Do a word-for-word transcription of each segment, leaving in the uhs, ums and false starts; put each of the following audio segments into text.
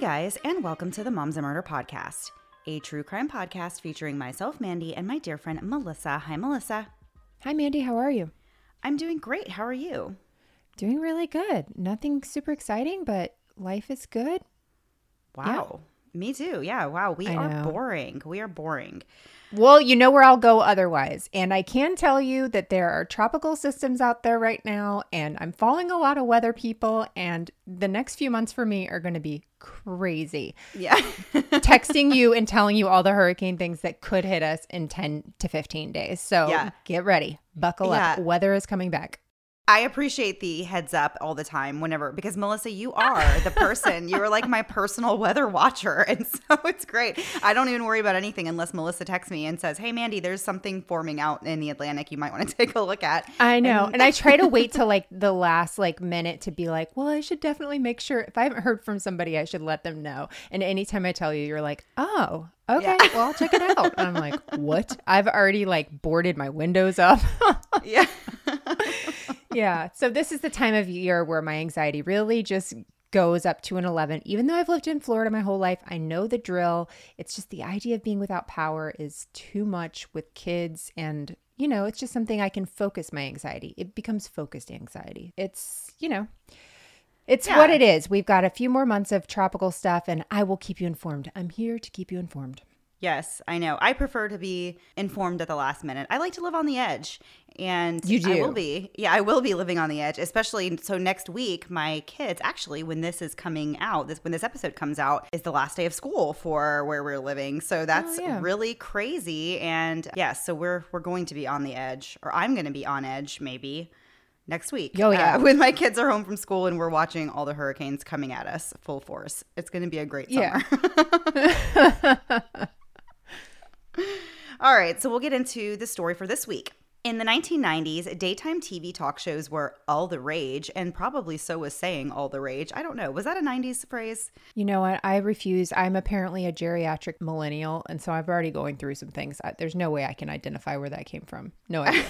guys, and welcome to the Moms and Murder podcast, a true crime podcast featuring myself, Mandy, and my dear friend, Melissa. Hi, Melissa. Hi, Mandy. How are you? I'm doing great. How are you? Doing really good. Nothing super exciting, but life is good. Wow. Yeah. Me too. Yeah. Wow. We I are know. boring. We are boring. Well, you know where I'll go otherwise. And I can tell you that there are tropical systems out there right now, and I'm following a lot of weather people, and the next few months for me are going to be crazy. Yeah. Texting you and telling you all the hurricane things that could hit us in ten to fifteen days. So yeah. Get ready. Buckle yeah. up. Weather is coming back. I appreciate the heads up all the time whenever, because Melissa, you are the person, you are like my personal weather watcher. And so it's great. I don't even worry about anything unless Melissa texts me and says, hey, Mandy, there's something forming out in the Atlantic you might want to take a look at. I know. And, and I try to wait till like the last like minute to be like, well, I should definitely make sure if I haven't heard from somebody, I should let them know. And anytime I tell you, you're like, oh, okay, yeah. well, I'll check it out. And I'm like, what? I've already like boarded my windows up. yeah. Yeah. So this is the time of year where my anxiety really just goes up to an eleven. Even though I've lived in Florida my whole life, I know the drill. It's just the idea of being without power is too much with kids. And, you know, it's just something I can focus my anxiety. It becomes focused anxiety. It's, you know, it's yeah. what it is. We've got a few more months of tropical stuff, and I will keep you informed. I'm here to keep you informed. Yes, I know. I prefer to be informed at the last minute. I like to live on the edge. And you do. I will be. Yeah, I will be living on the edge, especially. So next week, my kids, actually, when this is coming out, this when this episode comes out, is the last day of school for where we're living. So that's oh, yeah. really crazy. And yeah, so we're we're going to be on the edge, or I'm going to be on edge maybe next week. Oh, yeah. Uh, when my kids are home from school and we're watching all the hurricanes coming at us full force. It's going to be a great summer. Yeah. All right, so we'll get into the story for this week. In the nineteen nineties, daytime T V talk shows were all the rage, and probably so was saying all the rage. I don't know. Was that a nineties phrase? You know what? I refuse. I'm apparently a geriatric millennial, and so I'm already going through some things. I, there's no way I can identify where that came from. No idea.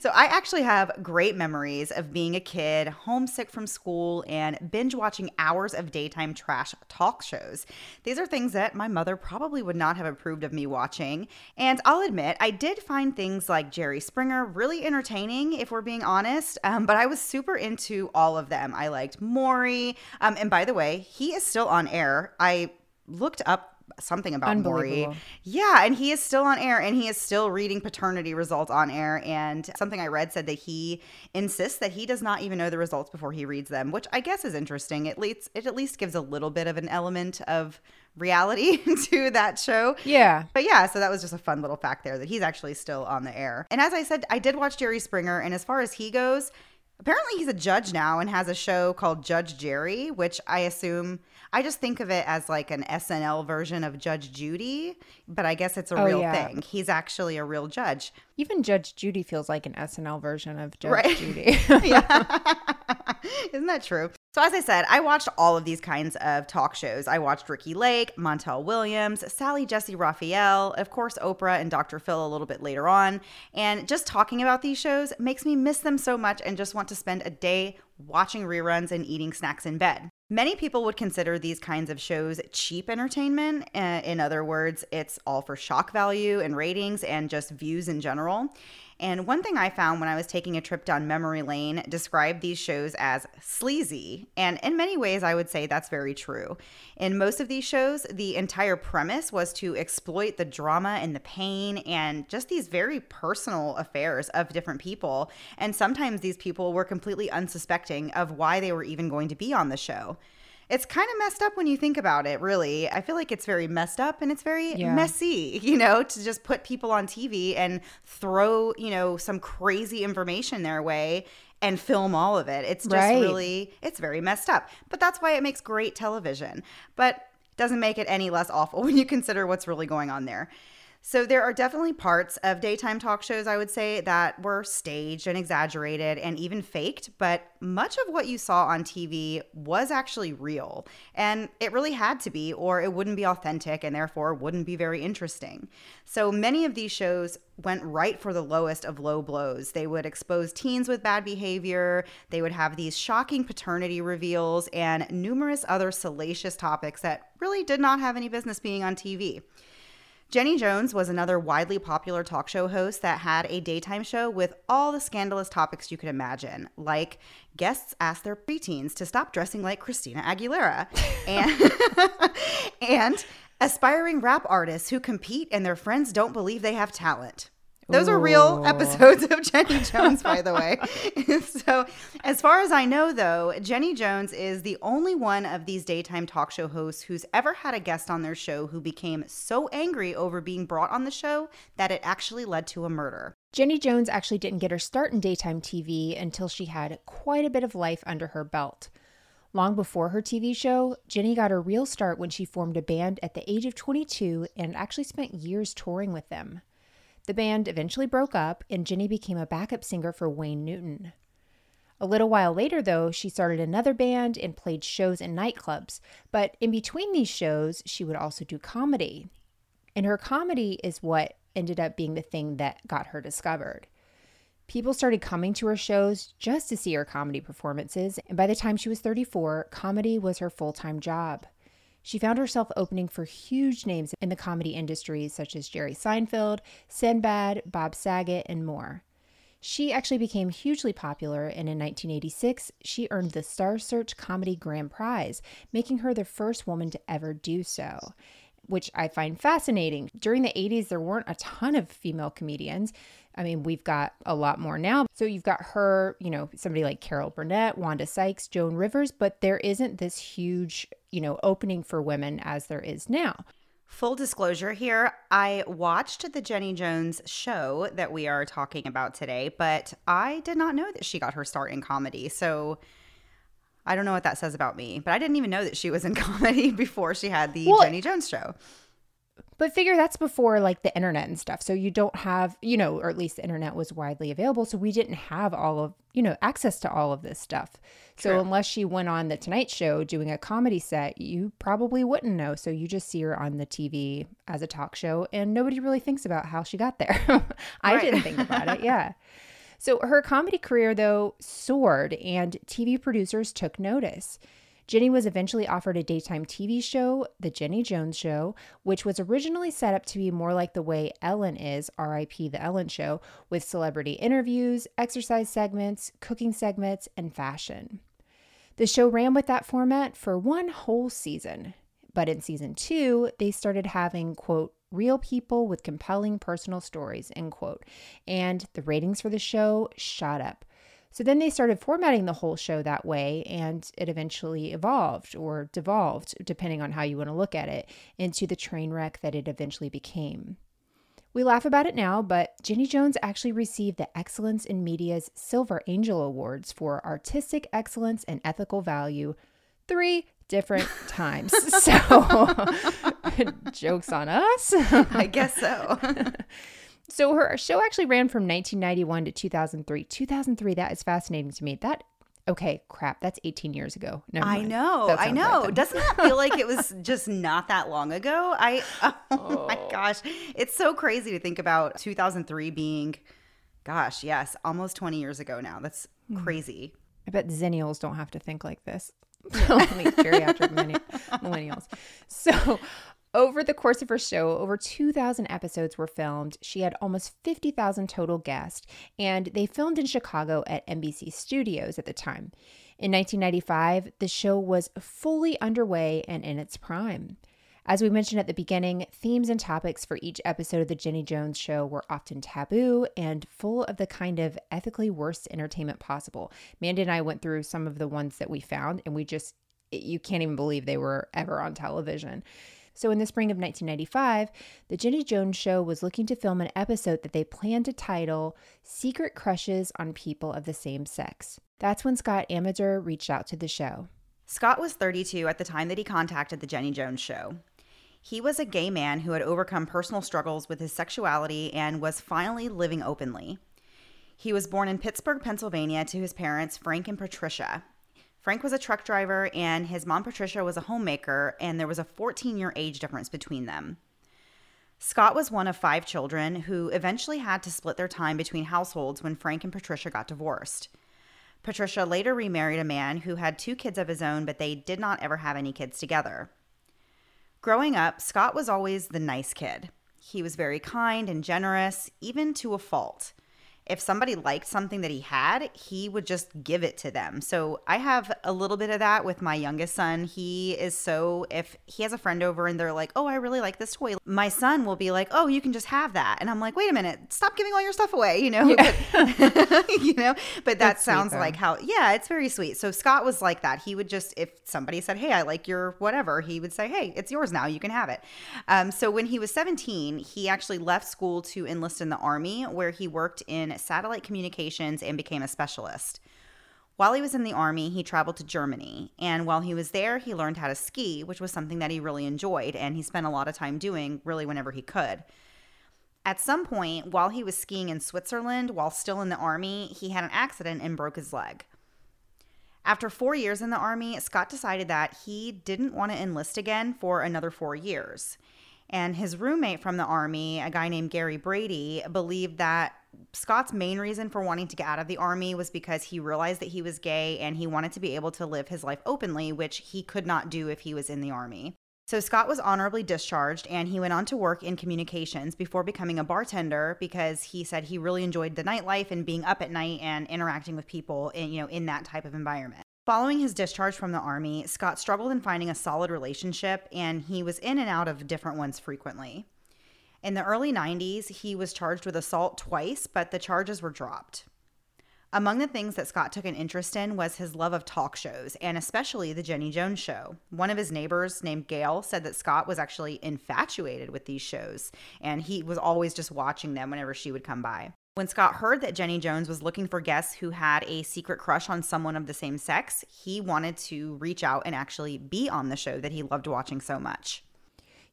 So I actually have great memories of being a kid, homesick from school, and binge watching hours of daytime trash talk shows. These are things that my mother probably would not have approved of me watching. And I'll admit, I did find things like Jerry Springer really entertaining, if we're being honest, um, but I was super into all of them. I liked Maury. Um, and by the way, he is still on air. I looked up something about Maury. Yeah, and he is still on air, and he is still reading paternity results on air. And something I read said that he insists that he does not even know the results before he reads them, which I guess is interesting. It leads, it at least gives a little bit of an element of reality to that show. Yeah. But yeah, so that was just a fun little fact there that he's actually still on the air. And as I said, I did watch Jerry Springer, and as far as he goes, apparently he's a judge now and has a show called Judge Jerry, which I assume – I just think of it as like an S N L version of Judge Judy, but I guess it's a oh, real yeah. thing. He's actually a real judge. Even Judge Judy feels like an S N L version of Judge right. Judy. yeah. Isn't that true? So as I said, I watched all of these kinds of talk shows. I watched Ricky Lake, Montel Williams, Sally Jesse Raphael, of course, Oprah and Doctor Phil a little bit later on. And just talking about these shows makes me miss them so much and just want to spend a day watching reruns and eating snacks in bed. Many people would consider these kinds of shows cheap entertainment. Uh, in other words, it's all for shock value and ratings and just views in general. And one thing I found when I was taking a trip down memory lane described these shows as sleazy. And in many ways, I would say that's very true. In most of these shows, the entire premise was to exploit the drama and the pain and just these very personal affairs of different people. And sometimes these people were completely unsuspecting of why they were even going to be on the show. It's kind of messed up when you think about it, really. I feel like it's very messed up and it's very yeah. messy, you know, to just put people on T V and throw, you know, some crazy information their way and film all of it. It's just right. really, it's very messed up. But that's why it makes great television. But doesn't make it any less awful when you consider what's really going on there. So there are definitely parts of daytime talk shows, I would say, that were staged and exaggerated and even faked, but much of what you saw on T V was actually real, and it really had to be, or it wouldn't be authentic and therefore wouldn't be very interesting. So many of these shows went right for the lowest of low blows. They would expose teens with bad behavior, they would have these shocking paternity reveals, and numerous other salacious topics that really did not have any business being on T V. Jenny Jones was another widely popular talk show host that had a daytime show with all the scandalous topics you could imagine, like guests asked their preteens to stop dressing like Christina Aguilera, and, and aspiring rap artists who compete and their friends don't believe they have talent. Those are real episodes of Jenny Jones, by the way. So as far as I know, though, Jenny Jones is the only one of these daytime talk show hosts who's ever had a guest on their show who became so angry over being brought on the show that it actually led to a murder. Jenny Jones actually didn't get her start in daytime T V until she had quite a bit of life under her belt. Long before her T V show, Jenny got her real start when she formed a band at the age of twenty-two and actually spent years touring with them. The band eventually broke up, and Jenny became a backup singer for Wayne Newton. A little while later, though, she started another band and played shows in nightclubs, but in between these shows, she would also do comedy. And her comedy is what ended up being the thing that got her discovered. People started coming to her shows just to see her comedy performances, and by the time she was thirty-four, comedy was her full-time job. She found herself opening for huge names in the comedy industry, such as Jerry Seinfeld, Sinbad, Bob Saget, and more. She actually became hugely popular, and in nineteen eighty-six, she earned the Star Search Comedy Grand Prize, making her the first woman to ever do so, which I find fascinating. During the eighties, there weren't a ton of female comedians. I mean, we've got a lot more now. So you've got her, you know, somebody like Carol Burnett, Wanda Sykes, Joan Rivers, but there isn't this huge, you know, opening for women as there is now. Full disclosure here, I watched the Jenny Jones show that we are talking about today, but I did not know that she got her start in comedy. So I don't know what that says about me, but I didn't even know that she was in comedy before she had the well, Jenny Jones show. But figure that's before like the internet and stuff. So you don't have, you know, or at least the internet was widely available. So we didn't have all of, you know, access to all of this stuff. So True. Unless she went on the Tonight Show doing a comedy set, you probably wouldn't know. So you just see her on the T V as a talk show and nobody really thinks about how she got there. I right. didn't think about it. Yeah. So her comedy career, though, soared and T V producers took notice. Jenny was eventually offered a daytime T V show, The Jenny Jones Show, which was originally set up to be more like the way Ellen is, R I P The Ellen Show, with celebrity interviews, exercise segments, cooking segments, and fashion. The show ran with that format for one whole season. But in season two, they started having, quote, real people with compelling personal stories, end quote. And the ratings for the show shot up. So then they started formatting the whole show that way, and it eventually evolved or devolved, depending on how you want to look at it, into the train wreck that it eventually became. We laugh about it now, but Jenny Jones actually received the Excellence in Media's Silver Angel Awards for Artistic Excellence and Ethical Value three different times. So, joke's on us. I guess so. So her show actually ran from nineteen ninety-one to two thousand three. two thousand three, that is fascinating to me. That, okay, crap, that's eighteen years ago. Never mind. I know, I know. Right. Doesn't that feel like it was just not that long ago? I oh, oh my gosh. It's so crazy to think about two thousand three being, gosh, yes, almost twenty years ago now. That's crazy. I bet Zennials don't have to think like this. Only geriatric millennials. So over the course of her show, over two thousand episodes were filmed. She had almost fifty thousand total guests, and they filmed in Chicago at N B C Studios at the time. In nineteen ninety-five, the show was fully underway and in its prime. As we mentioned at the beginning, themes and topics for each episode of The Jenny Jones Show were often taboo and full of the kind of ethically worst entertainment possible. Mandy and I went through some of the ones that we found, and we just, you can't even believe they were ever on television. So in the spring of nineteen ninety-five, The Jenny Jones Show was looking to film an episode that they planned to title Secret Crushes on People of the Same Sex. That's when Scott Amador reached out to the show. Scott was thirty-two at the time that he contacted The Jenny Jones Show. He was a gay man who had overcome personal struggles with his sexuality and was finally living openly. He was born in Pittsburgh, Pennsylvania, to his parents, Frank and Patricia. Frank was a truck driver, and his mom, Patricia, was a homemaker, and there was a fourteen-year age difference between them. Scott was one of five children who eventually had to split their time between households when Frank and Patricia got divorced. Patricia later remarried a man who had two kids of his own, but they did not ever have any kids together. Growing up, Scott was always the nice kid. He was very kind and generous, even to a fault. If somebody liked something that he had, he would just give it to them. So I have a little bit of that with my youngest son. He is so, if he has a friend over and they're like, oh, I really like this toy, my son will be like, oh, you can just have that. And I'm like, wait a minute, stop giving all your stuff away, you know? Yeah. But, you know, but that that's sounds sweet, like how, yeah, it's very sweet. So Scott was like that. He would just, if somebody said, hey, I like your whatever, he would say, hey, it's yours now, you can have it. Um, so when he was seventeen, he actually left school to enlist in the Army, where he worked in satellite communications and became a specialist. While he was in the Army, he traveled to Germany, and while he was there, he learned how to ski, which was something that he really enjoyed, and he spent a lot of time doing really whenever he could. At some point, while he was skiing in Switzerland, while still in the Army, he had an accident and broke his leg. After four years in the Army, Scott decided that he didn't want to enlist again for another four years. And his roommate from the Army, a guy named Gary Brady, believed that Scott's main reason for wanting to get out of the Army was because he realized that he was gay and he wanted to be able to live his life openly, which he could not do if he was in the Army. So Scott was honorably discharged, and he went on to work in communications before becoming a bartender, because he said he really enjoyed the nightlife and being up at night and interacting with people in, you know, in that type of environment. Following his discharge from the Army, Scott struggled in finding a solid relationship, and he was in and out of different ones frequently. In the early nineties, he was charged with assault twice, but the charges were dropped. Among the things that Scott took an interest in was his love of talk shows, and especially the Jenny Jones show. One of his neighbors named Gail said that Scott was actually infatuated with these shows, and he was always just watching them whenever she would come by. When Scott heard that Jenny Jones was looking for guests who had a secret crush on someone of the same sex, he wanted to reach out and actually be on the show that he loved watching so much.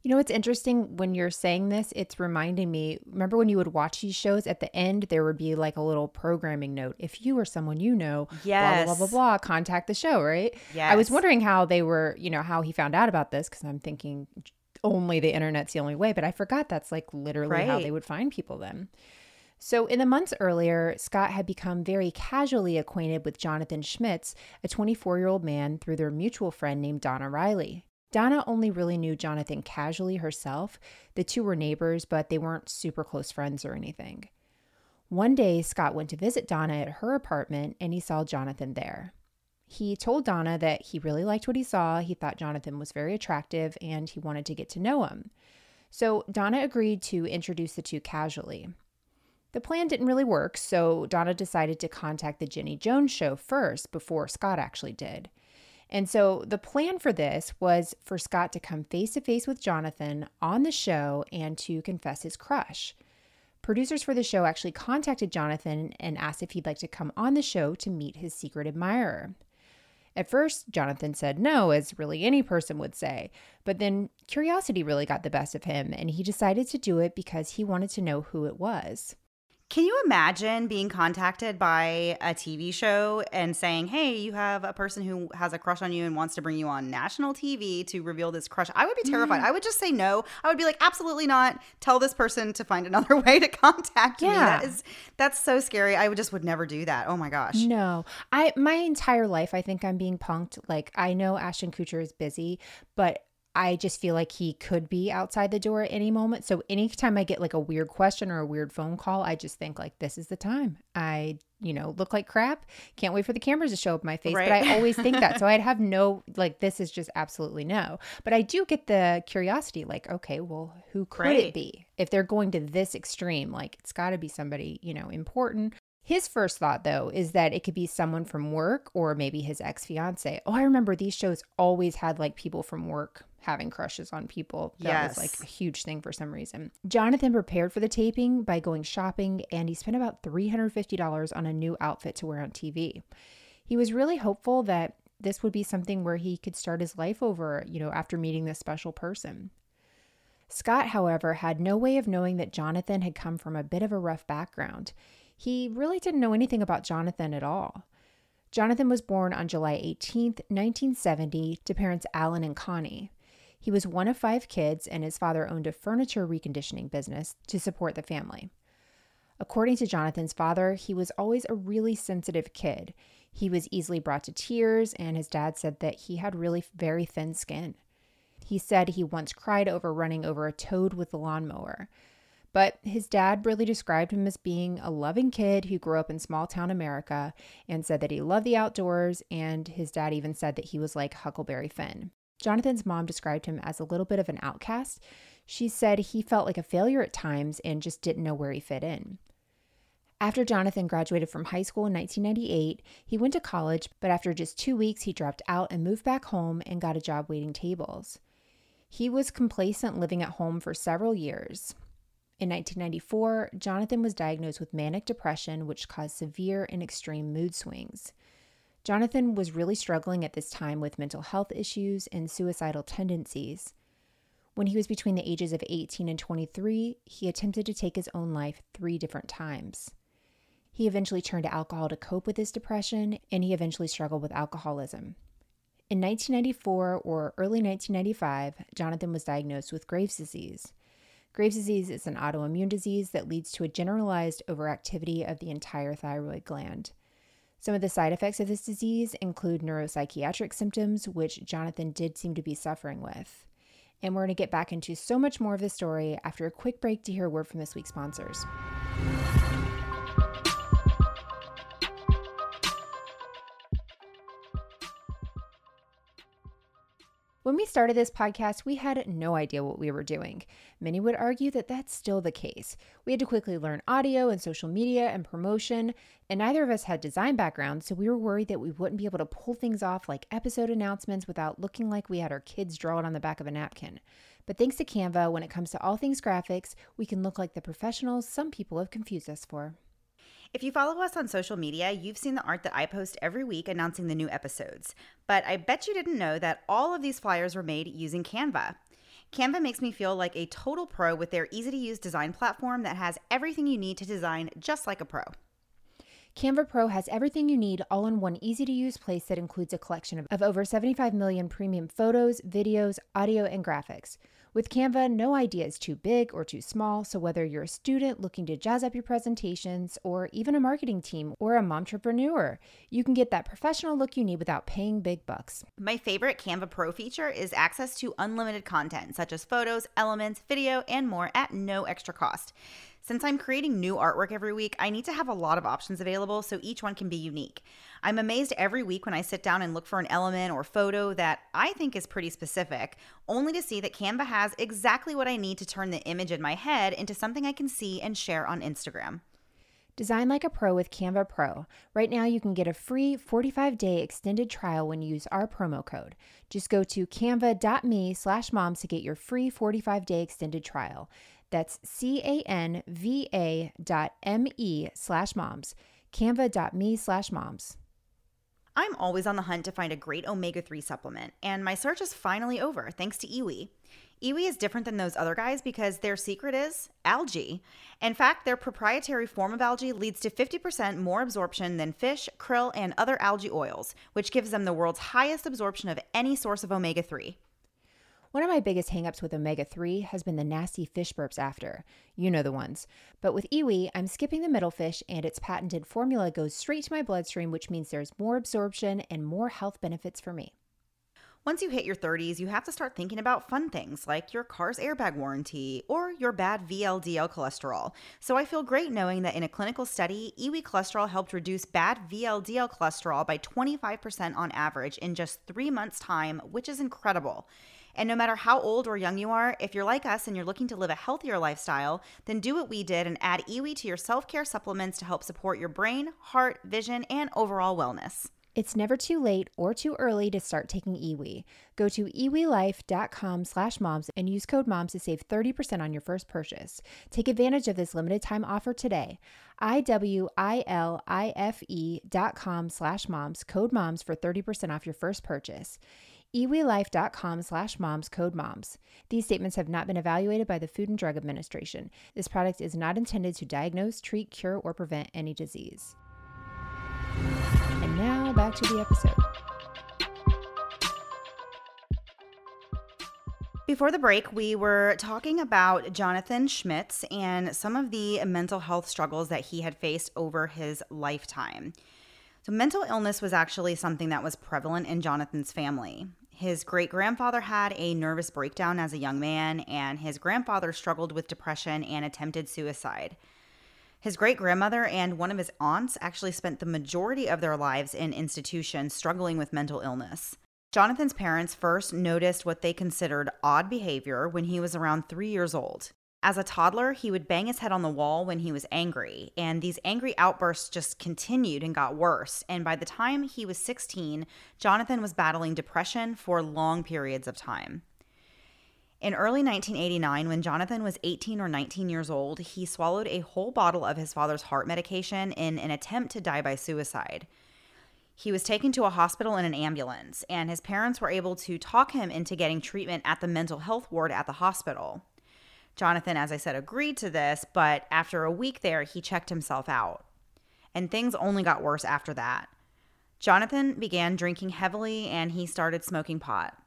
You know, it's interesting when you're saying this, it's reminding me, remember when you would watch these shows, at the end, there would be like a little programming note. If you or someone you know, yes, blah, blah, blah, blah, blah, contact the show, right? Yes. I was wondering how they were, you know, how he found out about this, because I'm thinking only the internet's the only way, but I forgot that's like literally right, how they would find people then. So in the months earlier, Scott had become very casually acquainted with Jonathan Schmitz, a twenty-four-year-old man, through their mutual friend named Donna Riley. Donna only really knew Jonathan casually herself. The two were neighbors, but they weren't super close friends or anything. One day, Scott went to visit Donna at her apartment, and he saw Jonathan there. He told Donna that he really liked what he saw, he thought Jonathan was very attractive, and he wanted to get to know him. So Donna agreed to introduce the two casually. The plan didn't really work, so Donna decided to contact the Jenny Jones show first before Scott actually did. And so the plan for this was for Scott to come face-to-face with Jonathan on the show and to confess his crush. Producers for the show actually contacted Jonathan and asked if he'd like to come on the show to meet his secret admirer. At first, Jonathan said no, as really any person would say, but then curiosity really got the best of him, and he decided to do it because he wanted to know who it was. Can you imagine being contacted by a T V show and saying, hey, you have a person who has a crush on you and wants to bring you on national T V to reveal this crush? I would be terrified. Mm. I would just say no. I would be like, absolutely not. Tell this person to find another way to contact yeah. me. That is, that's so scary. I would just would never do that. Oh, my gosh. No. I My entire life, I think I'm being punked. Like, I know Ashton Kutcher is busy, but I just feel like he could be outside the door at any moment. So anytime I get like a weird question or a weird phone call, I just think like, this is the time. I, you know, look like crap. Can't wait for the cameras to show up my face. Right. But I always think that. So I'd have no, like, this is just absolutely no. But I do get the curiosity, like, okay, well, who could right. it be? If they're going to this extreme, like it's got to be somebody, you know, important. His first thought, though, is that it could be someone from work or maybe his ex-fiance. Oh, I remember these shows always had like people from work having crushes on people. That yes. was like a huge thing for some reason. Jonathan prepared for the taping by going shopping, and he spent about three hundred fifty dollars on a new outfit to wear on T V. He was really hopeful that this would be something where he could start his life over, you know, after meeting this special person. Scott, however, had no way of knowing that Jonathan had come from a bit of a rough background. He really didn't know anything about Jonathan at all. Jonathan was born on July eighteenth, nineteen seventy, to parents Alan and Connie. He was one of five kids, and his father owned a furniture reconditioning business to support the family. According to Jonathan's father, he was always a really sensitive kid. He was easily brought to tears, and his dad said that he had really very thin skin. He said he once cried over running over a toad with the lawnmower. But his dad really described him as being a loving kid who grew up in small-town America and said that he loved the outdoors, and his dad even said that he was like Huckleberry Finn. Jonathan's mom described him as a little bit of an outcast. She said he felt like a failure at times and just didn't know where he fit in. After Jonathan graduated from high school in nineteen ninety-eight, he went to college, but after just two weeks, he dropped out and moved back home and got a job waiting tables. He was complacent living at home for several years. In nineteen ninety-four, Jonathan was diagnosed with manic depression, which caused severe and extreme mood swings. Jonathan was really struggling at this time with mental health issues and suicidal tendencies. When he was between the ages of eighteen and twenty-three, he attempted to take his own life three different times. He eventually turned to alcohol to cope with his depression, and he eventually struggled with alcoholism. In nineteen ninety-four or early nineteen ninety-five, Jonathan was diagnosed with Graves' disease. Graves' disease is an autoimmune disease that leads to a generalized overactivity of the entire thyroid gland. Some of the side effects of this disease include neuropsychiatric symptoms, which Jonathan did seem to be suffering with. And we're going to get back into so much more of the story after a quick break to hear a word from this week's sponsors. When we started this podcast, we had no idea what we were doing. Many would argue that that's still the case. We had to quickly learn audio and social media and promotion, and neither of us had design backgrounds, so we were worried that we wouldn't be able to pull things off like episode announcements without looking like we had our kids draw it on the back of a napkin. But thanks to Canva, when it comes to all things graphics, we can look like the professionals some people have confused us for. If you follow us on social media, you've seen the art that I post every week announcing the new episodes. But I bet you didn't know that all of these flyers were made using Canva. Canva makes me feel like a total pro with their easy-to-use design platform that has everything you need to design just like a pro. Canva Pro has everything you need all in one easy-to-use place that includes a collection of, of over seventy-five million premium photos, videos, audio, and graphics. With Canva, no idea is too big or too small, so whether you're a student looking to jazz up your presentations or even a marketing team or a momtrepreneur, you can get that professional look you need without paying big bucks. My favorite Canva Pro feature is access to unlimited content, such as photos, elements, video, and more at no extra cost. Since I'm creating new artwork every week, I need to have a lot of options available so each one can be unique. I'm amazed every week when I sit down and look for an element or photo that I think is pretty specific, only to see that Canva has exactly what I need to turn the image in my head into something I can see and share on Instagram. Design like a pro with Canva Pro. Right now you can get a free forty-five day extended trial when you use our promo code. Just go to canva.me slash moms to get your free forty-five day extended trial. That's C-A-N-V-A dot M-E slash moms, canva.me slash moms. I'm always on the hunt to find a great omega three supplement, and my search is finally over thanks to Iwi. Iwi is different than those other guys because their secret is algae. In fact, their proprietary form of algae leads to fifty percent more absorption than fish, krill, and other algae oils, which gives them the world's highest absorption of any source of omega three. One of my biggest hangups with omega three has been the nasty fish burps after. You know the ones. But with Iwi, I'm skipping the middle fish, and its patented formula goes straight to my bloodstream, which means there's more absorption and more health benefits for me. Once you hit your thirties, you have to start thinking about fun things like your car's airbag warranty or your bad V L D L cholesterol. So I feel great knowing that in a clinical study, Iwi cholesterol helped reduce bad V L D L cholesterol by twenty-five percent on average in just three months' time, which is incredible. And no matter how old or young you are, if you're like us and you're looking to live a healthier lifestyle, then do what we did and add Iwi to your self-care supplements to help support your brain, heart, vision, and overall wellness. It's never too late or too early to start taking Iwi. Go to iwilife.com slash moms and use code moms to save thirty percent on your first purchase. Take advantage of this limited time offer today. I W I L I F E dot com slash moms, code moms for thirty percent off your first purchase. iwi life dot com slash moms code moms. These statements have not been evaluated by the Food and Drug Administration. This product is not intended to diagnose, treat, cure, or prevent any disease. And now back to the episode. Before the break, we were talking about Jonathan Schmitz and some of the mental health struggles that he had faced over his lifetime. So mental illness was actually something that was prevalent in Jonathan's family. His great-grandfather had a nervous breakdown as a young man, and his grandfather struggled with depression and attempted suicide. His great-grandmother and one of his aunts actually spent the majority of their lives in institutions struggling with mental illness. Jonathan's parents first noticed what they considered odd behavior when he was around three years old. As a toddler, he would bang his head on the wall when he was angry, and these angry outbursts just continued and got worse. And by the time he was sixteen, Jonathan was battling depression for long periods of time. In early nineteen eighty-nine, when Jonathan was eighteen or nineteen years old, he swallowed a whole bottle of his father's heart medication in an attempt to die by suicide. He was taken to a hospital in an ambulance, and his parents were able to talk him into getting treatment at the mental health ward at the hospital. Jonathan, as I said, agreed to this, but after a week there, he checked himself out. And things only got worse after that. Jonathan began drinking heavily, and he started smoking pot.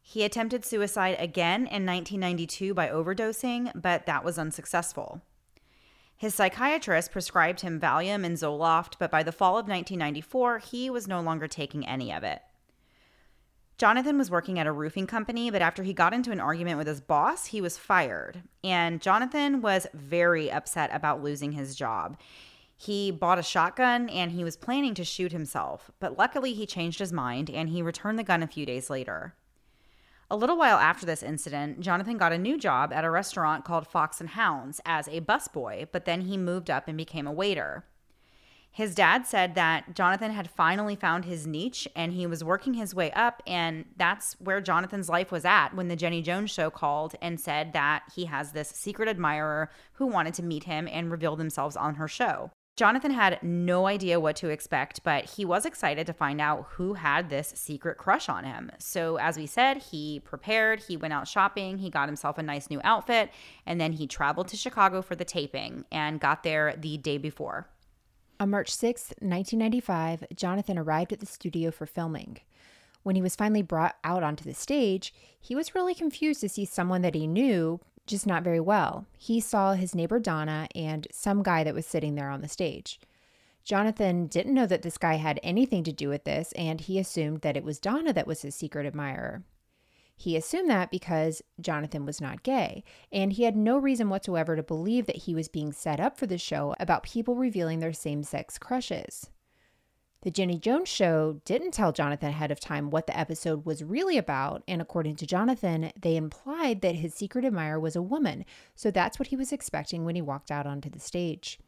He attempted suicide again in nineteen ninety-two by overdosing, but that was unsuccessful. His psychiatrist prescribed him Valium and Zoloft, but by the fall of nineteen ninety-four, he was no longer taking any of it. Jonathan was working at a roofing company, but after he got into an argument with his boss, he was fired. And Jonathan was very upset about losing his job. He bought a shotgun and he was planning to shoot himself, but luckily he changed his mind and he returned the gun a few days later. A little while after this incident, Jonathan got a new job at a restaurant called Fox and Hounds as a busboy, but then he moved up and became a waiter. His dad said that Jonathan had finally found his niche and he was working his way up, and that's where Jonathan's life was at when the Jenny Jones show called and said that he has this secret admirer who wanted to meet him and reveal themselves on her show. Jonathan had no idea what to expect, but he was excited to find out who had this secret crush on him. So as we said, he prepared, he went out shopping, he got himself a nice new outfit, and then he traveled to Chicago for the taping and got there the day before. On March sixth, nineteen ninety-five, Jonathan arrived at the studio for filming. When he was finally brought out onto the stage, he was really confused to see someone that he knew, just not very well. He saw his neighbor Donna and some guy that was sitting there on the stage. Jonathan didn't know that this guy had anything to do with this, and he assumed that it was Donna that was his secret admirer. He assumed that because Jonathan was not gay, and he had no reason whatsoever to believe that he was being set up for the show about people revealing their same-sex crushes. The Jenny Jones show didn't tell Jonathan ahead of time what the episode was really about, and according to Jonathan, they implied that his secret admirer was a woman, so that's what he was expecting when he walked out onto the stage.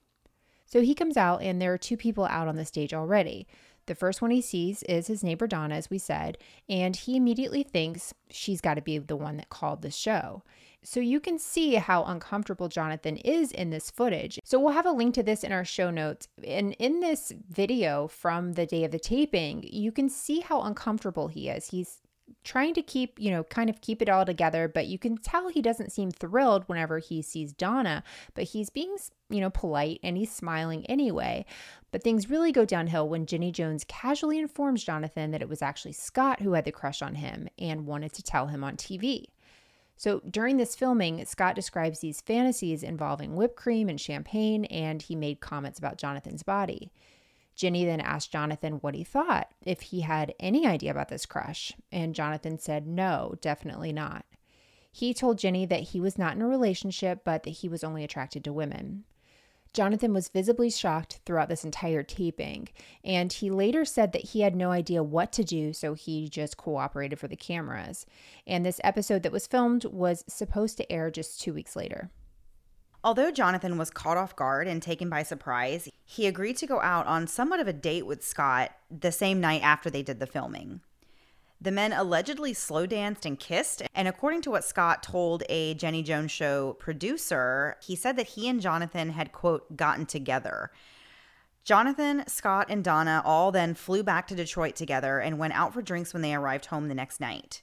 So he comes out, and there are two people out on the stage already. The first one he sees is his neighbor Donna, as we said, and he immediately thinks she's got to be the one that called the show. So you can see how uncomfortable Jonathan is in this footage. So we'll have a link to this in our show notes. And in this video from the day of the taping, you can see how uncomfortable he is. He's trying to keep, you know, kind of keep it all together, but you can tell he doesn't seem thrilled whenever he sees Donna, but he's being, you know, polite and he's smiling anyway. But things really go downhill when Jenny Jones casually informs Jonathan that it was actually Scott who had the crush on him and wanted to tell him on T V. So during this filming, Scott describes these fantasies involving whipped cream and champagne, and he made comments about Jonathan's body. Jenny then asked Jonathan what he thought, if he had any idea about this crush, and Jonathan said no, definitely not. He told Jenny that he was not in a relationship, but that he was only attracted to women. Jonathan was visibly shocked throughout this entire taping, and he later said that he had no idea what to do, so he just cooperated for the cameras. And this episode that was filmed was supposed to air just two weeks later. Although Jonathan was caught off guard and taken by surprise, he agreed to go out on somewhat of a date with Scott the same night after they did the filming. The men allegedly slow danced and kissed, and according to what Scott told a Jenny Jones show producer, he said that he and Jonathan had, quote, gotten together. Jonathan, Scott, and Donna all then flew back to Detroit together and went out for drinks when they arrived home the next night.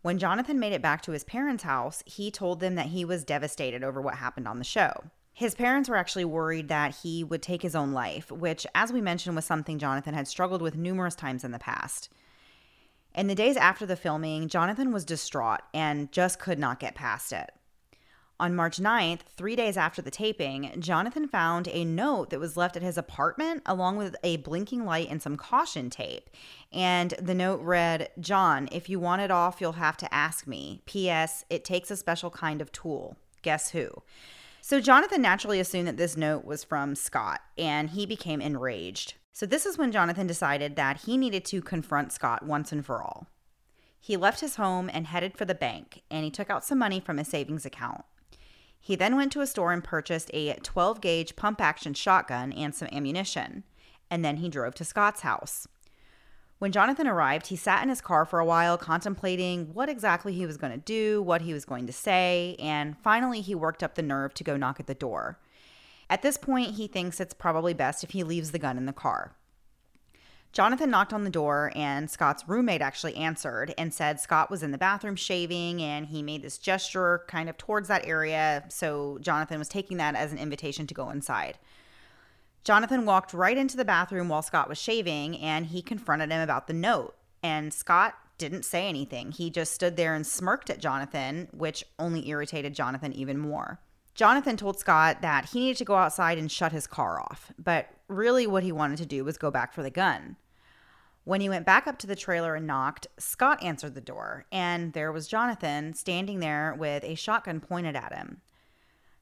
When Jonathan made it back to his parents' house, he told them that he was devastated over what happened on the show. His parents were actually worried that he would take his own life, which, as we mentioned, was something Jonathan had struggled with numerous times in the past. In the days after the filming, Jonathan was distraught and just could not get past it. On March ninth, three days after the taping, Jonathan found a note that was left at his apartment along with a blinking light and some caution tape. And the note read, "John, if you want it off, you'll have to ask me. P S. It takes a special kind of tool. Guess who?" So Jonathan naturally assumed that this note was from Scott, and he became enraged. So this is when Jonathan decided that he needed to confront Scott once and for all. He left his home and headed for the bank, and he took out some money from his savings account. He then went to a store and purchased a twelve gauge pump-action shotgun and some ammunition, and then he drove to Scott's house. When Jonathan arrived, he sat in his car for a while, contemplating what exactly he was going to do, what he was going to say, and finally he worked up the nerve to go knock at the door. At this point, he thinks it's probably best if he leaves the gun in the car. Jonathan knocked on the door, and Scott's roommate actually answered and said Scott was in the bathroom shaving, and he made this gesture kind of towards that area, so Jonathan was taking that as an invitation to go inside. Jonathan walked right into the bathroom while Scott was shaving, and he confronted him about the note, and Scott didn't say anything. He just stood there and smirked at Jonathan, which only irritated Jonathan even more. Jonathan told Scott that he needed to go outside and shut his car off, but really what he wanted to do was go back for the gun. When he went back up to the trailer and knocked, Scott answered the door, and there was Jonathan standing there with a shotgun pointed at him.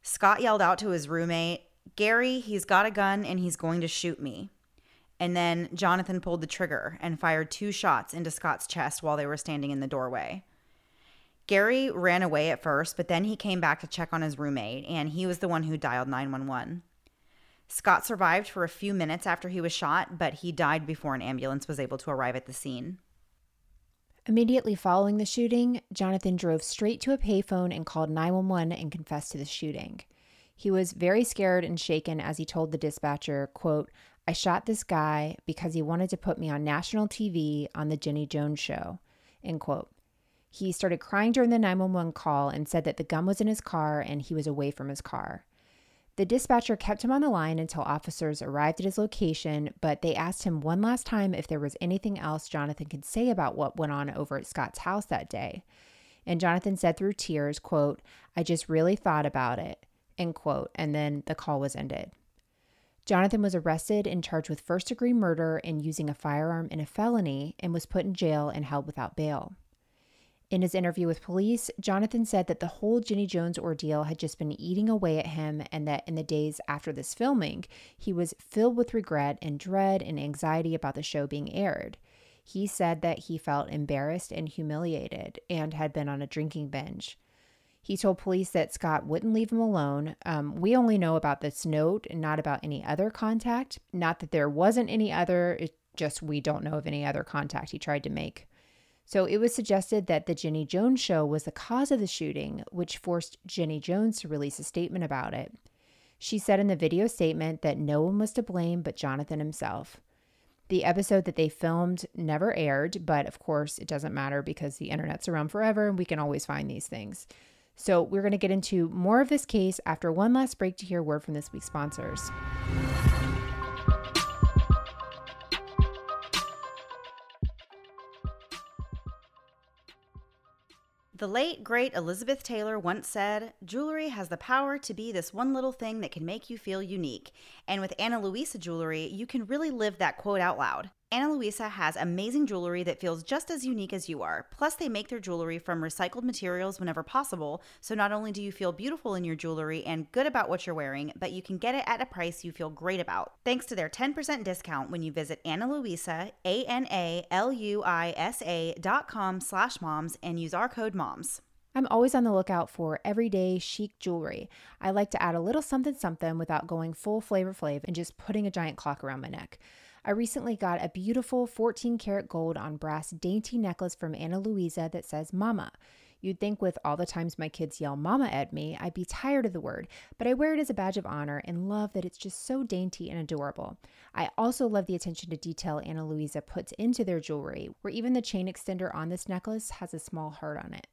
Scott yelled out to his roommate, "Gary, he's got a gun and he's going to shoot me." And then Jonathan pulled the trigger and fired two shots into Scott's chest while they were standing in the doorway. Gary ran away at first, but then he came back to check on his roommate, and he was the one who dialed nine one one. Scott survived for a few minutes after he was shot, but he died before an ambulance was able to arrive at the scene. Immediately following the shooting, Jonathan drove straight to a payphone and called nine one one and confessed to the shooting. He was very scared and shaken as he told the dispatcher, quote, "I shot this guy because he wanted to put me on national T V on the Jenny Jones show," end quote. He started crying during the nine one one call and said that the gun was in his car and he was away from his car. The dispatcher kept him on the line until officers arrived at his location, but they asked him one last time if there was anything else Jonathan could say about what went on over at Scott's house that day. And Jonathan said through tears, quote, "I just really thought about it," end quote, and then the call was ended. Jonathan was arrested and charged with first-degree murder and using a firearm in a felony and was put in jail and held without bail. In his interview with police, Jonathan said that the whole Jenny Jones ordeal had just been eating away at him and that in the days after this filming, he was filled with regret and dread and anxiety about the show being aired. He said that he felt embarrassed and humiliated and had been on a drinking binge. He told police that Scott wouldn't leave him alone. Um, we only know about this note and not about any other contact. Not that there wasn't any other, it's just we don't know of any other contact he tried to make. So it was suggested that the Jenny Jones show was the cause of the shooting, which forced Jenny Jones to release a statement about it. She said in the video statement that no one was to blame but Jonathan himself. The episode that they filmed never aired, but of course it doesn't matter because the internet's around forever and we can always find these things. So we're going to get into more of this case after one last break to hear a word from this week's sponsors. The late, great Elizabeth Taylor once said, "Jewelry has the power to be this one little thing that can make you feel unique." And with Ana Luisa Jewelry, you can really live that quote out loud. Ana Luisa has amazing jewelry that feels just as unique as you are. Plus, they make their jewelry from recycled materials whenever possible. So not only do you feel beautiful in your jewelry and good about what you're wearing, but you can get it at a price you feel great about. Thanks to their ten percent discount when you visit Ana Luisa, A-N-A-L-U-I-S-A dot com slash moms and use our code moms. I'm always on the lookout for everyday chic jewelry. I like to add a little something something without going full Flavor Flav and just putting a giant clock around my neck. I recently got a beautiful fourteen karat gold on brass dainty necklace from Ana Luisa that says Mama. You'd think with all the times my kids yell mama at me, I'd be tired of the word, but I wear it as a badge of honor and love that it's just so dainty and adorable. I also love the attention to detail Ana Luisa puts into their jewelry, where even the chain extender on this necklace has a small heart on it.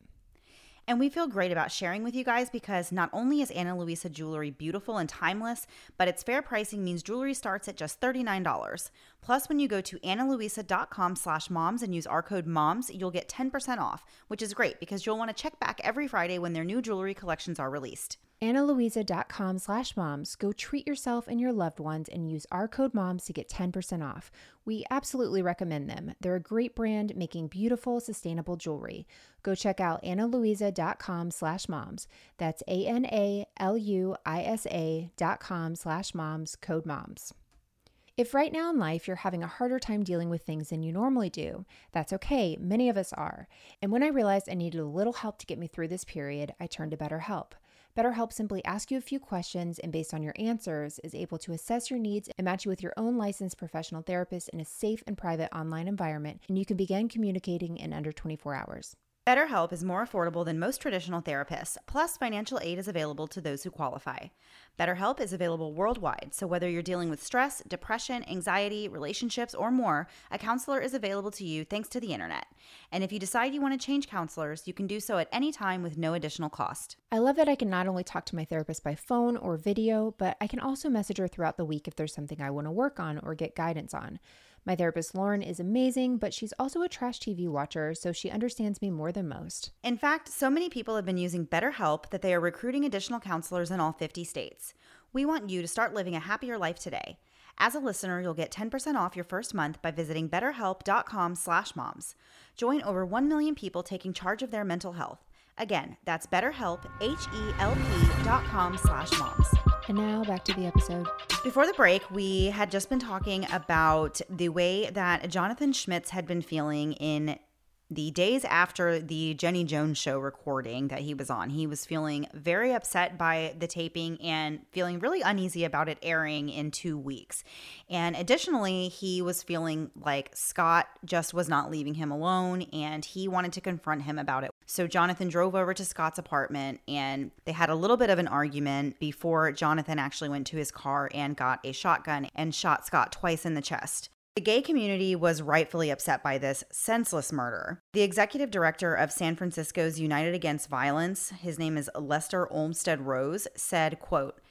And we feel great about sharing with you guys because not only is Ana Luisa jewelry beautiful and timeless, but its fair pricing means jewelry starts at just thirty-nine dollars. Plus, when you go to analuisa.com slash moms and use our code MOMS, you'll get ten percent off, which is great because you'll want to check back every Friday when their new jewelry collections are released. analuisa.com slash moms. Go treat yourself and your loved ones and use our code MOMS to get ten percent off. We absolutely recommend them. They're a great brand making beautiful, sustainable jewelry. Go check out analuisa.com slash moms. That's A-N-A-L-U-I-S-A dot com slash moms, code MOMS. If right now in life you're having a harder time dealing with things than you normally do, that's okay, many of us are. And when I realized I needed a little help to get me through this period, I turned to BetterHelp. BetterHelp simply asks you a few questions and based on your answers is able to assess your needs and match you with your own licensed professional therapist in a safe and private online environment, and you can begin communicating in under twenty-four hours. BetterHelp is more affordable than most traditional therapists, plus financial aid is available to those who qualify. BetterHelp is available worldwide, so whether you're dealing with stress, depression, anxiety, relationships, or more, a counselor is available to you thanks to the internet. And if you decide you want to change counselors, you can do so at any time with no additional cost. I love that I can not only talk to my therapist by phone or video, but I can also message her throughout the week if there's something I want to work on or get guidance on. My therapist, Lauren, is amazing, but she's also a trash T V watcher, so she understands me more than most. In fact, so many people have been using BetterHelp that they are recruiting additional counselors in all fifty states. We want you to start living a happier life today. As a listener, you'll get ten percent off your first month by visiting betterhelp.com slash moms. Join over one million people taking charge of their mental health. Again, that's BetterHelp, H-E-L-P dot com slash moms. And now back to the episode. Before the break, we had just been talking about the way that Jonathan Schmitz had been feeling in the days after the Jenny Jones show recording that he was on. He was feeling very upset by the taping and feeling really uneasy about it airing in two weeks. And additionally, he was feeling like Scott just was not leaving him alone and he wanted to confront him about it. So Jonathan drove over to Scott's apartment and they had a little bit of an argument before Jonathan actually went to his car and got a shotgun and shot Scott twice in the chest. The gay community was rightfully upset by this senseless murder. The executive director of San Francisco's United Against Violence, his name is Lester Olmsted Rose, said, quote,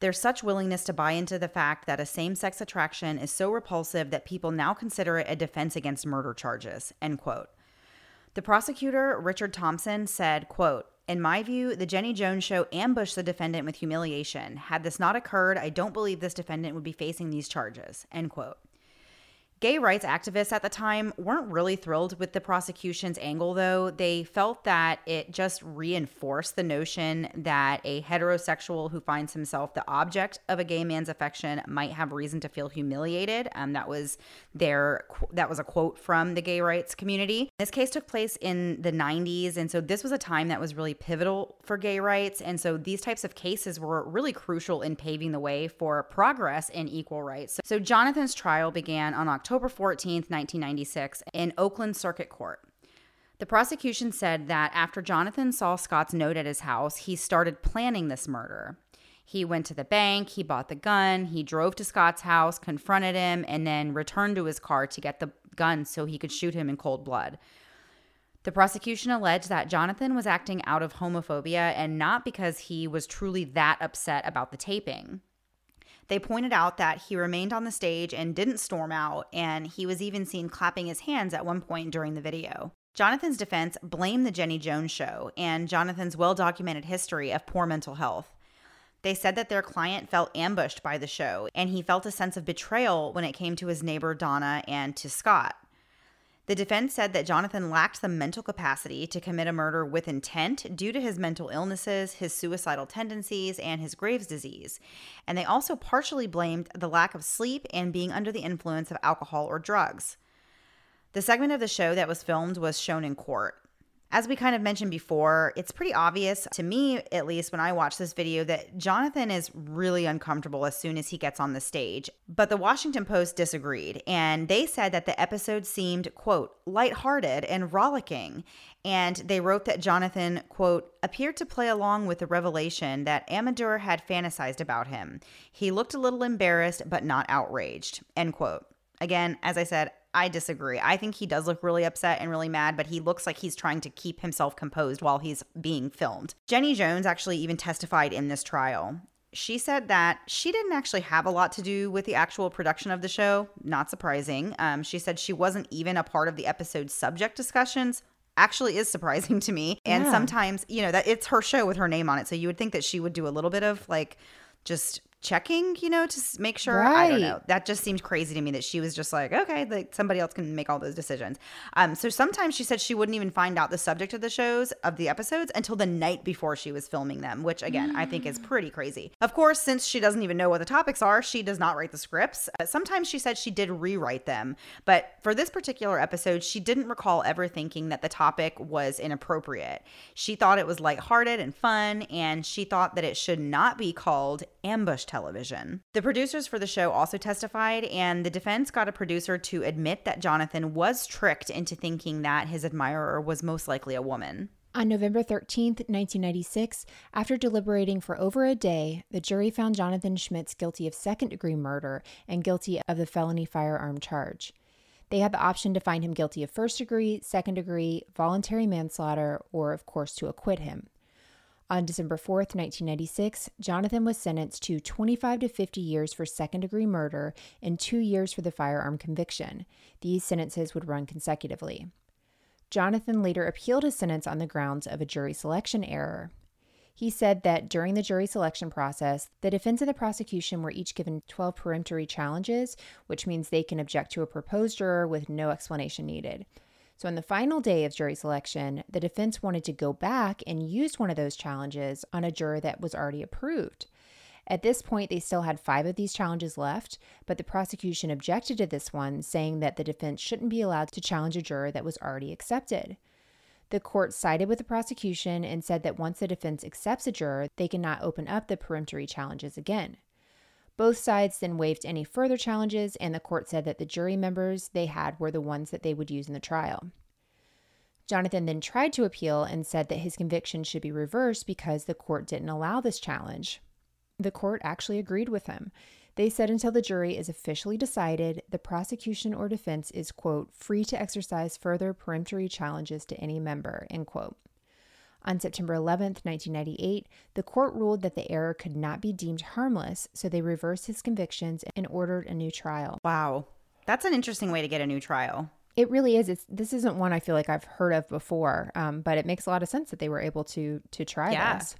"There's such willingness to buy into the fact that a same-sex attraction is so repulsive that people now consider it a defense against murder charges," end quote. The prosecutor, Richard Thompson, said, quote, "In my view, the Jenny Jones show ambushed the defendant with humiliation. Had this not occurred, I don't believe this defendant would be facing these charges," end quote. Gay rights activists at the time weren't really thrilled with the prosecution's angle, though. They felt that it just reinforced the notion that a heterosexual who finds himself the object of a gay man's affection might have reason to feel humiliated. Um, that was their that was a quote from the gay rights community. This case took place in the nineties, and so this was a time that was really pivotal for gay rights. And so these types of cases were really crucial in paving the way for progress in equal rights. So, so Jonathan's trial began on October. October fourteenth, nineteen ninety-six, in Oakland Circuit Court. The prosecution said that after Jonathan saw Scott's note at his house, he started planning this murder. He went to the bank, he bought the gun, he drove to Scott's house, confronted him, and then returned to his car to get the gun so he could shoot him in cold blood. The prosecution alleged that Jonathan was acting out of homophobia and not because he was truly that upset about the taping. They pointed out that he remained on the stage and didn't storm out, and he was even seen clapping his hands at one point during the video. Jonathan's defense blamed the Jenny Jones show and Jonathan's well-documented history of poor mental health. They said that their client felt ambushed by the show, and he felt a sense of betrayal when it came to his neighbor Donna and to Scott. The defense said that Jonathan lacked the mental capacity to commit a murder with intent due to his mental illnesses, his suicidal tendencies, and his Graves' disease. And they also partially blamed the lack of sleep and being under the influence of alcohol or drugs. The segment of the show that was filmed was shown in court. As we kind of mentioned before, it's pretty obvious to me, at least when I watch this video, that Jonathan is really uncomfortable as soon as he gets on the stage. But the Washington Post disagreed, and they said that the episode seemed, quote, lighthearted and rollicking. And they wrote that Jonathan, quote, appeared to play along with the revelation that Amador had fantasized about him. He looked a little embarrassed, but not outraged, end quote. Again, as I said, I disagree. I think he does look really upset and really mad, but he looks like he's trying to keep himself composed while he's being filmed. Jenny Jones actually even testified in this trial. She said that she didn't actually have a lot to do with the actual production of the show. Not surprising. Um, she said she wasn't even a part of the episode's subject discussions. Actually is surprising to me. And yeah. sometimes, you know, that it's her show with her name on it. So you would think that she would do a little bit of like just checking, you know, to make sure. Right. I don't know. That just seemed crazy to me that she was just like, okay, like somebody else can make all those decisions. Um, so sometimes she said she wouldn't even find out the subject of the shows, of the episodes, until the night before she was filming them, which again, mm. I think is pretty crazy. Of course, since she doesn't even know what the topics are, she does not write the scripts. Uh, sometimes she said she did rewrite them, but for this particular episode, she didn't recall ever thinking that the topic was inappropriate. She thought it was lighthearted and fun, and she thought that it should not be called ambush television. The producers for the show also testified, and the defense got a producer to admit that Jonathan was tricked into thinking that his admirer was most likely a woman. On November thirteenth, nineteen ninety-six, after deliberating for over a day, the jury found Jonathan Schmitz guilty of second-degree murder and guilty of the felony firearm charge. They had the option to find him guilty of first-degree, second-degree, voluntary manslaughter, or, of course, to acquit him. On December fourth, nineteen ninety-six, Jonathan was sentenced to twenty-five to fifty years for second-degree murder and two years for the firearm conviction. These sentences would run consecutively. Jonathan later appealed his sentence on the grounds of a jury selection error. He said that during the jury selection process, the defense and the prosecution were each given twelve peremptory challenges, which means they can object to a proposed juror with no explanation needed. So on the final day of jury selection, the defense wanted to go back and use one of those challenges on a juror that was already approved. At this point, they still had five of these challenges left, but the prosecution objected to this one, saying that the defense shouldn't be allowed to challenge a juror that was already accepted. The court sided with the prosecution and said that once the defense accepts a juror, they cannot open up the peremptory challenges again. Both sides then waived any further challenges, and the court said that the jury members they had were the ones that they would use in the trial. Jonathan then tried to appeal and said that his conviction should be reversed because the court didn't allow this challenge. The court actually agreed with him. They said until the jury is officially decided, the prosecution or defense is, quote, free to exercise further peremptory challenges to any member, end quote. On September eleventh, nineteen ninety-eight, the court ruled that the error could not be deemed harmless, so they reversed his convictions and ordered a new trial. Wow. That's an interesting way to get a new trial. It really is. It's, this isn't one I feel like I've heard of before, um, but it makes a lot of sense that they were able to to try yeah. this.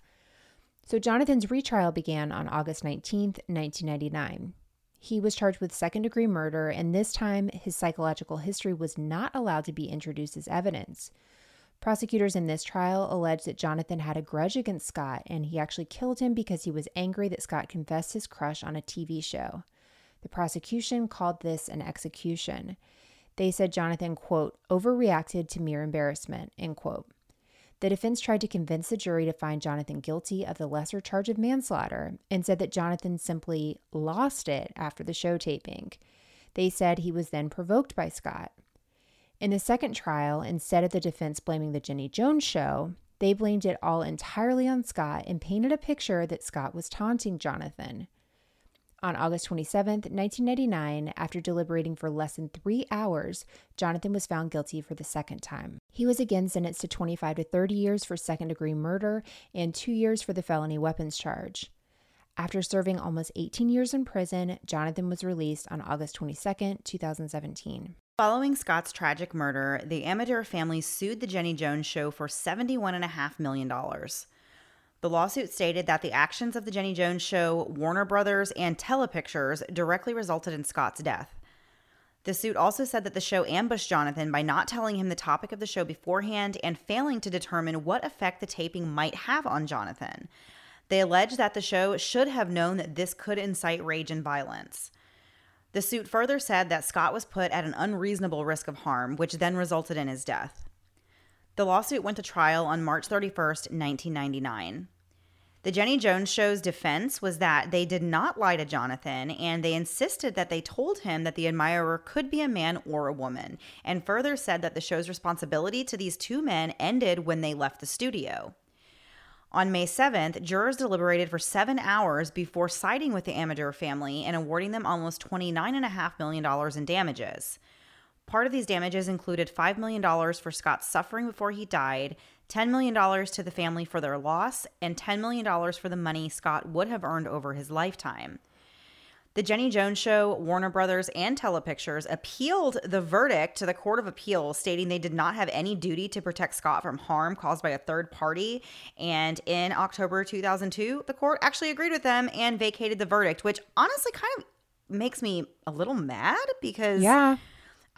So Jonathan's retrial began on August nineteenth, nineteen ninety-nine. He was charged with second-degree murder, and this time his psychological history was not allowed to be introduced as evidence. Prosecutors in this trial alleged that Jonathan had a grudge against Scott, and he actually killed him because he was angry that Scott confessed his crush on a T V show. The prosecution called this an execution. They said Jonathan, quote, overreacted to mere embarrassment, end quote. The defense tried to convince the jury to find Jonathan guilty of the lesser charge of manslaughter and said that Jonathan simply lost it after the show taping. They said he was then provoked by Scott. In the second trial, instead of the defense blaming the Jenny Jones show, they blamed it all entirely on Scott and painted a picture that Scott was taunting Jonathan. On August twenty-seventh, nineteen ninety-nine, after deliberating for less than three hours, Jonathan was found guilty for the second time. He was again sentenced to twenty-five to thirty years for second-degree murder and two years for the felony weapons charge. After serving almost eighteen years in prison, Jonathan was released on August twenty-second, two thousand seventeen. Following Scott's tragic murder, the Amador family sued the Jenny Jones show for seventy-one point five million dollars. The lawsuit stated that the actions of the Jenny Jones show, Warner Brothers, and Telepictures directly resulted in Scott's death. The suit also said that the show ambushed Jonathan by not telling him the topic of the show beforehand and failing to determine what effect the taping might have on Jonathan. They alleged that the show should have known that this could incite rage and violence. The suit further said that Scott was put at an unreasonable risk of harm, which then resulted in his death. The lawsuit went to trial on March thirty-first, nineteen ninety-nine. The Jenny Jones Show's defense was that they did not lie to Jonathan, and they insisted that they told him that the admirer could be a man or a woman, and further said that the show's responsibility to these two men ended when they left the studio. On May seventh, jurors deliberated for seven hours before siding with the Amador family and awarding them almost twenty-nine point five million dollars in damages. Part of these damages included five million dollars for Scott's suffering before he died, ten million dollars to the family for their loss, and ten million dollars for the money Scott would have earned over his lifetime. The Jenny Jones Show, Warner Brothers, and Telepictures appealed the verdict to the Court of Appeals, stating they did not have any duty to protect Scott from harm caused by a third party. And in October two thousand two, the court actually agreed with them and vacated the verdict, which honestly kind of makes me a little mad because... yeah.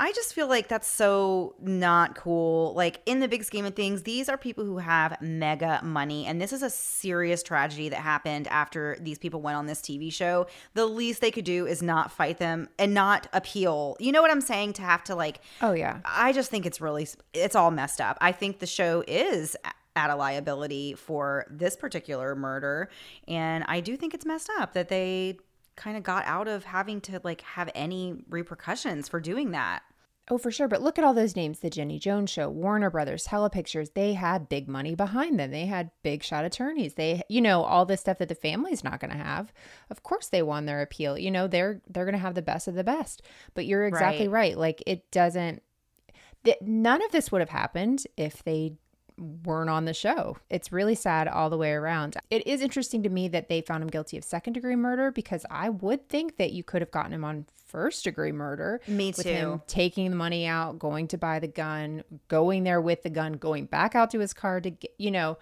I just feel like that's so not cool. Like, in the big scheme of things, these are people who have mega money. And this is a serious tragedy that happened after these people went on this T V show. The least they could do is not fight them and not appeal. You know what I'm saying? To have to, like... oh, yeah. I just think it's really... it's all messed up. I think the show is at a liability for this particular murder. And I do think it's messed up that they kind of got out of having to, like, have any repercussions for doing that. Oh, for sure. But look at all those names. The Jenny Jones Show, Warner Brothers, Telepictures, they had big money behind them. They had big shot attorneys. They, you know, all this stuff that the family's not going to have. Of course they won their appeal. You know, they're they're going to have the best of the best. But you're exactly right. right. Like, it doesn't th- – none of this would have happened if they weren't on the show. It's really sad all the way around. It is interesting to me that they found him guilty of second-degree murder because I would think that you could have gotten him on first degree murder. Me too. With him taking the money out, going to buy the gun, going there with the gun, going back out to his car to get, you know,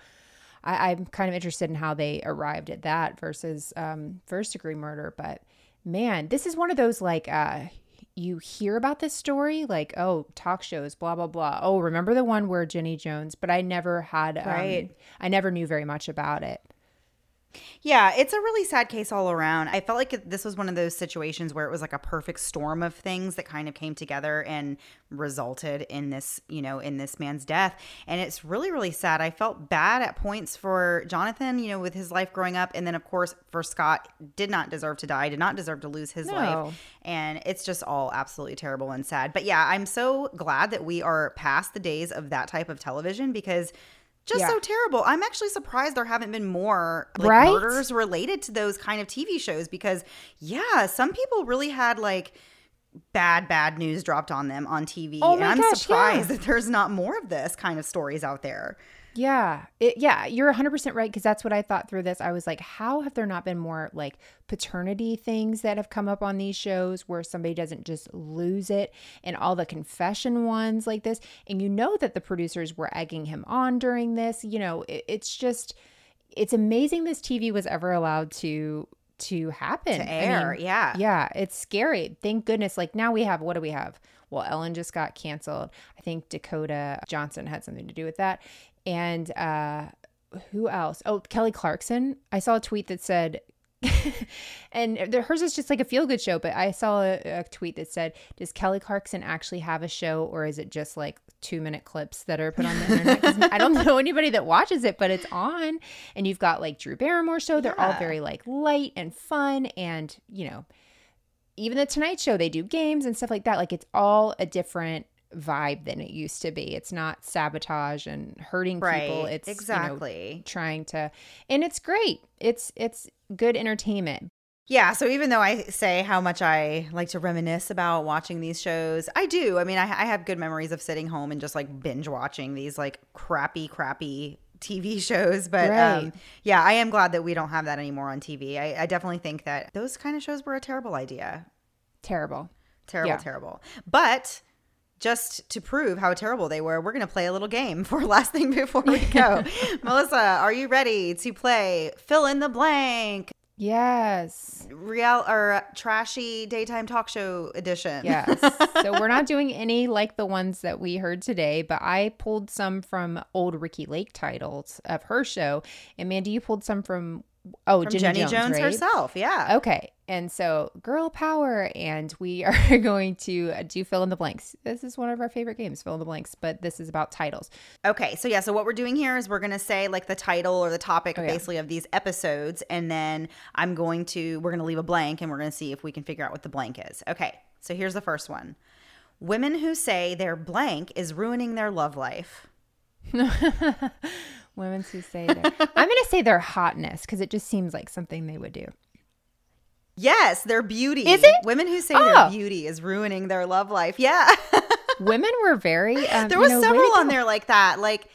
I, I'm kind of interested in how they arrived at that versus um, first degree murder. But man, this is one of those like, uh, you hear about this story like, oh, talk shows, blah, blah, blah. Oh, remember the one where Jenny Jones, but I never had, right. um, I never knew very much about it. Yeah, it's a really sad case all around. I felt like this was one of those situations where it was like a perfect storm of things that kind of came together and resulted in this, you know, in this man's death. And it's really, really sad. I felt bad at points for Jonathan, you know, with his life growing up. And then, of course, for Scott, did not deserve to die, did not deserve to lose his no. life. And it's just all absolutely terrible and sad. But yeah, I'm so glad that we are past the days of that type of television because Just yeah. so terrible. I'm actually surprised there haven't been more like, right? murders related to those kind of T V shows because, yeah, some people really had like bad, bad news dropped on them on T V. Oh and I'm gosh, surprised yeah. that there's not more of this kind of stories out there. Yeah. It, yeah. You're one hundred percent right because that's what I thought through this. I was like, how have there not been more like paternity things that have come up on these shows where somebody doesn't just lose it and all the confession ones like this? And you know that the producers were egging him on during this. You know, it, it's just – it's amazing this T V was ever allowed to to happen. To air, I mean, yeah. Yeah. It's scary. Thank goodness. Like now we have – what do we have? Well, Ellen just got canceled. I think Dakota Johnson had something to do with that. And uh, who else? Oh, Kelly Clarkson. I saw a tweet that said, and hers is just like a feel-good show, but I saw a, a tweet that said, does Kelly Clarkson actually have a show or is it just like two-minute clips that are put on the internet? 'Cause I don't know anybody that watches it, but it's on. And you've got like Drew Barrymore's show. They're yeah. all very like light and fun and, you know, even the Tonight Show, they do games and stuff like that. Like it's all a different vibe than it used to be. It's not sabotage and hurting right, people. It's exactly you know, trying to, and it's great. It's it's good entertainment. Yeah. So even though I say how much I like to reminisce about watching these shows, I do. I mean, I, I have good memories of sitting home and just like binge watching these like crappy, crappy T V shows. But right. um, yeah, I am glad that we don't have that anymore on T V. I, I definitely think that those kind of shows were a terrible idea. Terrible. Terrible, yeah. terrible. But just to prove how terrible they were, we're going to play a little game for last thing before we go. Melissa, are you ready to play fill in the blank? Yes. Real or trashy daytime talk show edition. Yes. So we're not doing any like the ones that we heard today, but I pulled some from old Ricky Lake titles of her show. And Mandy, you pulled some from, oh, from Jenny, Jenny Jones, Jones right? herself. Yeah. Okay. And so girl power, and we are going to do fill in the blanks. This is one of our favorite games, fill in the blanks, but this is about titles. Okay. So yeah. So what we're doing here is we're going to say like the title or the topic oh, yeah. basically of these episodes. And then I'm going to, we're going to leave a blank and we're going to see if we can figure out what the blank is. Okay. So here's the first one. Women who say their blank is ruining their love life. Women who say their, I'm going to say their hotness because it just seems like something they would do. Yes, their beauty. Is it? Women who say oh. their beauty is ruining their love life. Yeah. Women were very um, – there was you know, several on there like that. Like,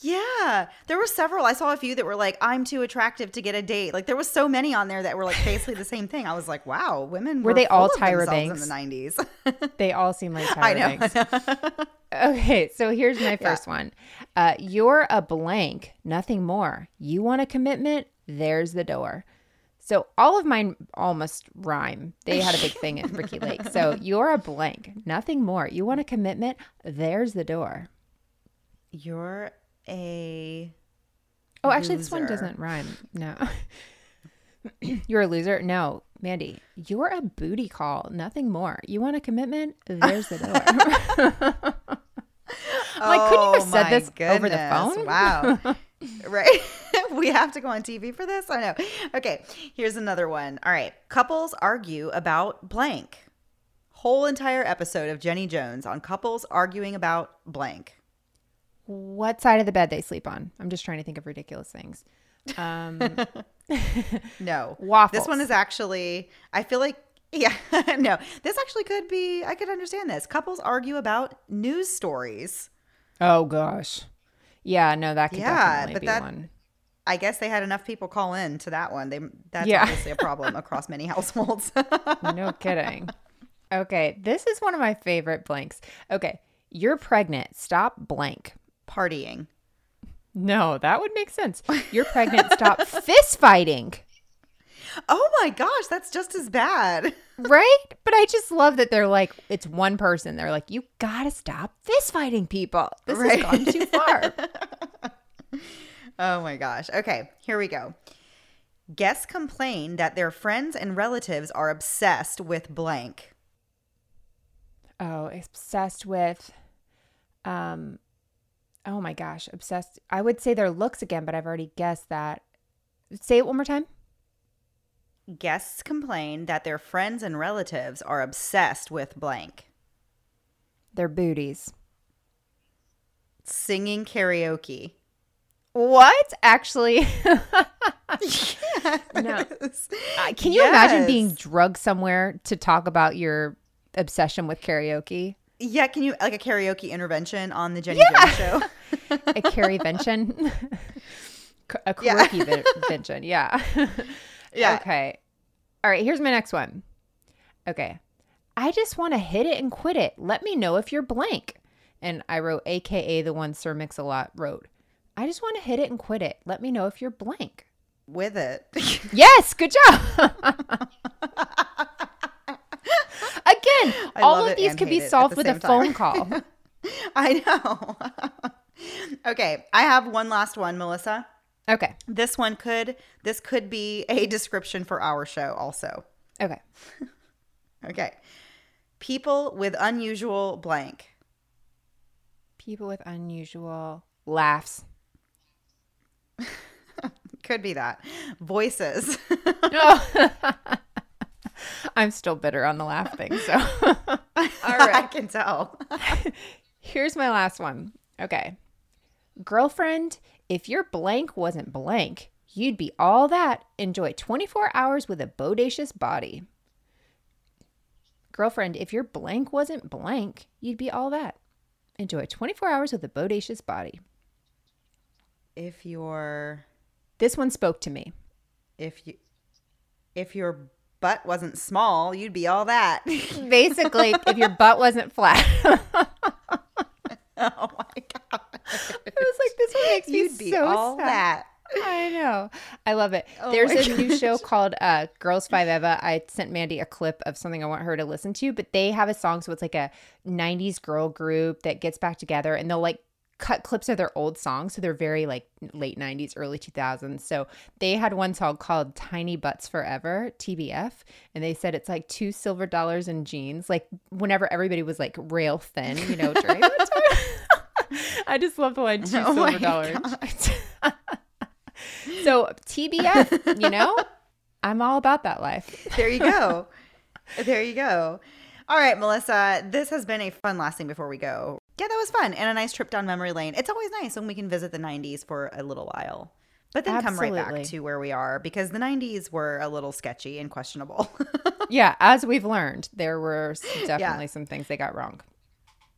yeah. There were several. I saw a few that were like, I'm too attractive to get a date. Like, there was so many on there that were like basically the same thing. I was like, wow, women were, were they full all Tyra Banks in the nineties. They all seem like Tyra I know, Banks. I know. Okay, so here's my first yeah. one. Uh, you're a blank, nothing more. You want a commitment? There's the door. So all of mine almost rhyme. They had a big thing at Ricky Lake. So you're a blank, nothing more. You want a commitment? There's the door. You're a Oh, loser. Actually, this one doesn't rhyme. No. You're a loser? No. Mandy, you're a booty call, nothing more. You want a commitment? There's the door. I'm like, couldn't you have said oh this goodness. Over the phone? Wow. Right? We have to go on T V for this? I know. Okay. Here's another one. All right. Couples argue about blank. Whole entire episode of Jenny Jones on couples arguing about blank. What side of the bed they sleep on. I'm just trying to think of ridiculous things. Um, no. Waffles. This one is actually, I feel like, yeah, no. This actually could be, I could understand this. Couples argue about news stories. Oh, gosh. Yeah, no, that could yeah, definitely be that, one. I guess they had enough people call in to that one. They That's yeah. obviously a problem across many households. No kidding. Okay, this is one of my favorite blanks. Okay, you're pregnant. Stop blank. Partying. No, that would make sense. You're pregnant. Stop fist fighting. Oh my gosh, that's just as bad. Right? But I just love that they're like, it's one person. They're like, you gotta stop fist fighting people. This right. has gone too far. Oh my gosh. Okay, here we go. Guests complain that their friends and relatives are obsessed with blank. Oh, obsessed with, um, oh my gosh, obsessed. I would say their looks again, but I've already guessed that. Say it one more time. Guests complain that their friends and relatives are obsessed with blank. Their booties. Singing karaoke. What? Actually. Yes. No. Uh, can you yes. imagine being drugged somewhere to talk about your obsession with karaoke? Yeah. Can you, like a karaoke intervention on the Jenny yeah. Jones show? A carry-vention? A karaoke-vention. Yeah. Yeah. Okay. All right. Here's my next one. Okay. I just want to hit it and quit it. Let me know if you're blank. And I wrote, A K A the one Sir Mix-a-Lot wrote. I just want to hit it and quit it. Let me know if you're blank. With it. Yes. Good job. Again, I all of these could be solved with a phone call. I know. Okay. I have one last one, Melissa. Okay. This one could, this could be a description for our show also. Okay. Okay. People with unusual blank. People with unusual laughs. Could be that. Voices. Oh. I'm still bitter on the laugh thing, so. All right. I can tell. Here's my last one. Okay. Girlfriend, if your blank wasn't blank, you'd be all that. Enjoy twenty-four hours with a bodacious body. Girlfriend, if your blank wasn't blank, you'd be all that. Enjoy twenty-four hours with a bodacious body. If your... This one spoke to me. If you, if your butt wasn't small, you'd be all that. Basically, if your butt wasn't flat. Oh, my God. I was like, this one makes You'd me be so all sad. That. I know. I love it. Oh There's a gosh. new show called uh, Girls Five Eva. I sent Mandy a clip of something I want her to listen to, but they have a song. So it's like a nineties girl group that gets back together and they'll like cut clips of their old songs. So they're very like late nineties, early two thousands. So they had one song called Tiny Butts Forever, T B F. And they said it's like two silver dollars in jeans. Like whenever everybody was like rail thin, you know, during that time. I just love the line two oh silver dollars. So T B F, you know, I'm all about that life. There you go. There you go. All right, Melissa, this has been a fun last thing before we go. Yeah, that was fun, and a nice trip down memory lane. It's always nice when we can visit the nineties for a little while, but then absolutely. Come right back to where we are, because the nineties were a little sketchy and questionable. Yeah, as we've learned, there were definitely yeah. some things they got wrong.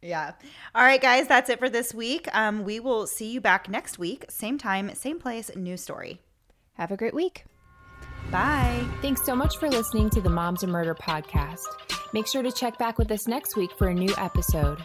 Yeah. All right, guys, that's it for this week. Um, we will see you back next week. Same time, same place, new story. Have a great week. Bye. Thanks so much for listening to the Moms and Murder podcast. Make sure to check back with us next week for a new episode.